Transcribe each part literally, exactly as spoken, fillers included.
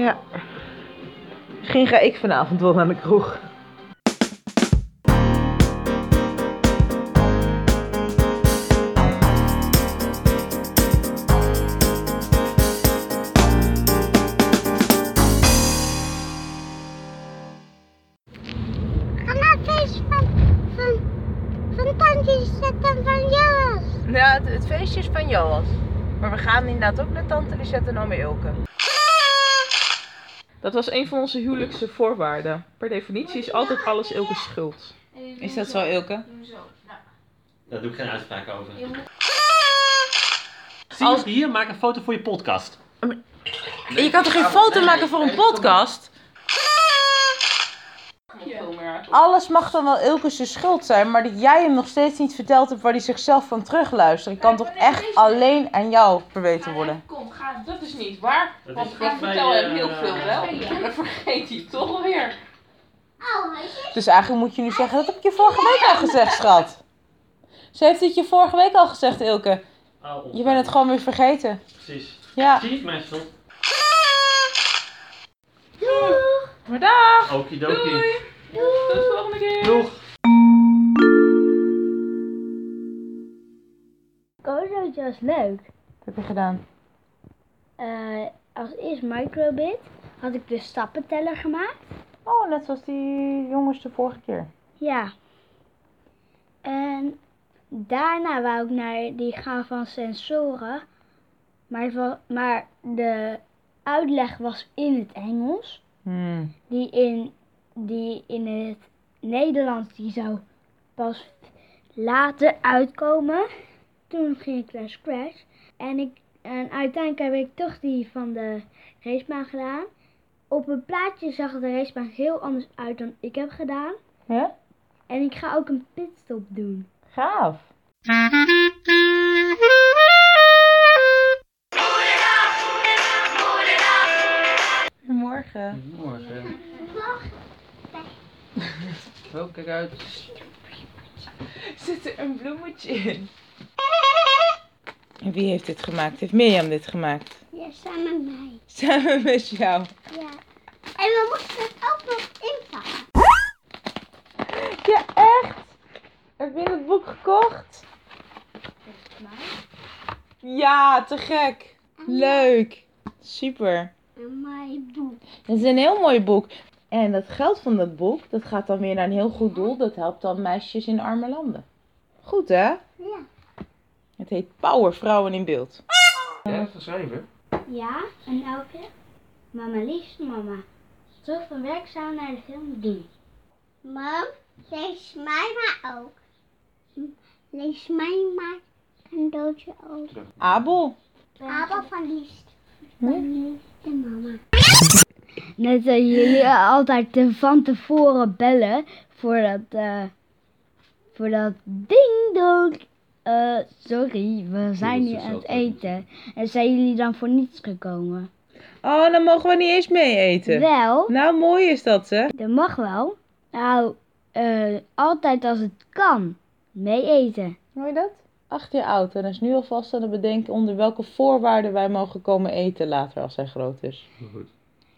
Ja. Misschien ga ik vanavond wel naar de kroeg. Ja, het, het feestje is van Joas. Maar we gaan inderdaad ook naar tante Lisette en oom Eelke. Dat was een van onze huwelijkse voorwaarden. Per definitie is altijd alles Eelke's schuld. Is dat zo, Eelke? Daar doe ik geen uitspraak over. Als hier, maak een foto voor je podcast. Je kan toch geen foto maken voor een podcast? Alles mag dan wel Eelke's schuld zijn, maar dat jij hem nog steeds niet verteld hebt waar hij zichzelf van terugluistert. Kan toch echt alleen aan jou verweten worden? Kom, ga, dat is niet waar. Want ik vertel hem heel veel wel. En dan vergeet hij toch alweer. Dus eigenlijk moet je nu zeggen, dat heb ik je vorige week al gezegd, schat. Ze heeft het je vorige week al gezegd, Eelke. Je bent het gewoon weer vergeten. Precies. Ja. Zie je, mijn schuld. Doeg. Maar dag. Okidoki. Doei. Tot de volgende keer. Doeg. Kooslootje was leuk. Wat heb je gedaan? Uh, als eerst microbit had ik de stappenteller gemaakt. Oh, net zoals die jongens de vorige keer. Ja. En daarna wou ik naar die gaan van sensoren. Maar, maar de uitleg was in het Engels. Hmm. Die in... Die in het Nederlands, die zou pas later uitkomen. Toen ging ik naar Scratch. En, ik, en uiteindelijk heb ik toch die van de racebaan gedaan. Op een plaatje zag de racebaan heel anders uit dan ik heb gedaan. Ja? En ik ga ook een pitstop doen. Gaaf. Goedemorgen. Goedemorgen. Oh, kijk uit. Zit er een bloemetje in? En wie heeft dit gemaakt? Heeft Mirjam dit gemaakt? Ja, samen met mij. Samen met jou? Ja. En we moesten het ook nog inpakken. Ja, echt? Heb je dat boek gekocht? Ja, te gek. Leuk. Super. Een mooi boek. Het is een heel mooi boek. En dat geld van dat boek, dat gaat dan weer naar een heel goed doel. Dat helpt dan meisjes in arme landen. Goed, hè? Ja. Het heet Power Vrouwen in Beeld. Ja, dat zijn we. Ja, en Elke. Mama, liefste mama. Terug van werk samen naar de film doen. Mam, lees mij maar ook. Lees mij maar een doodje ook. Abel. Abel van liefst. Van liefste mama. Net als jullie altijd van tevoren bellen voordat, uh, voordat ding dong, uh, sorry, we zijn hier aan het eten. En zijn jullie dan voor niets gekomen? Oh, dan mogen we niet eens mee eten. Wel. Nou, mooi is dat, hè? Dat mag wel. Nou, uh, altijd als het kan, mee eten. Hoor je dat? Acht jaar oud en is nu alvast aan het bedenken onder welke voorwaarden wij mogen komen eten later als hij groot is. Goed.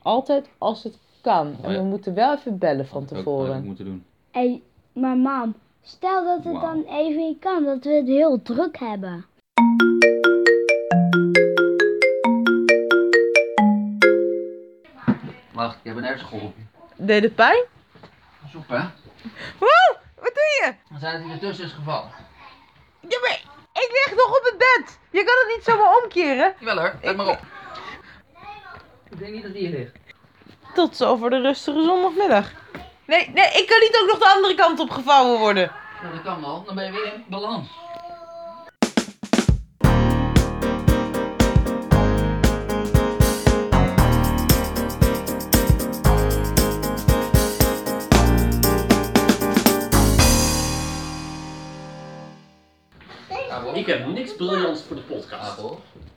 Altijd als het kan. En we moeten wel even bellen van tevoren. Dat moeten doen. Hey, maar mam, stel dat het wow. dan even niet kan, dat we het heel druk hebben. Wacht, jij bent ernstig. Deed het pijn? Soep, hè? Wow, wat doe je? Dan zijn het in de tussen is gevallen. Ja, maar ik lig nog op het bed. Je kan het niet zomaar omkeren. Jawel hoor, let maar op. Ik denk niet dat die hier ligt. Tot zo voor de rustige zondagmiddag. Nee, nee, ik kan niet ook nog de andere kant op gevouwen worden. Ja, dat kan wel, dan ben je weer in balans. Ik heb niks briljants voor de podcast.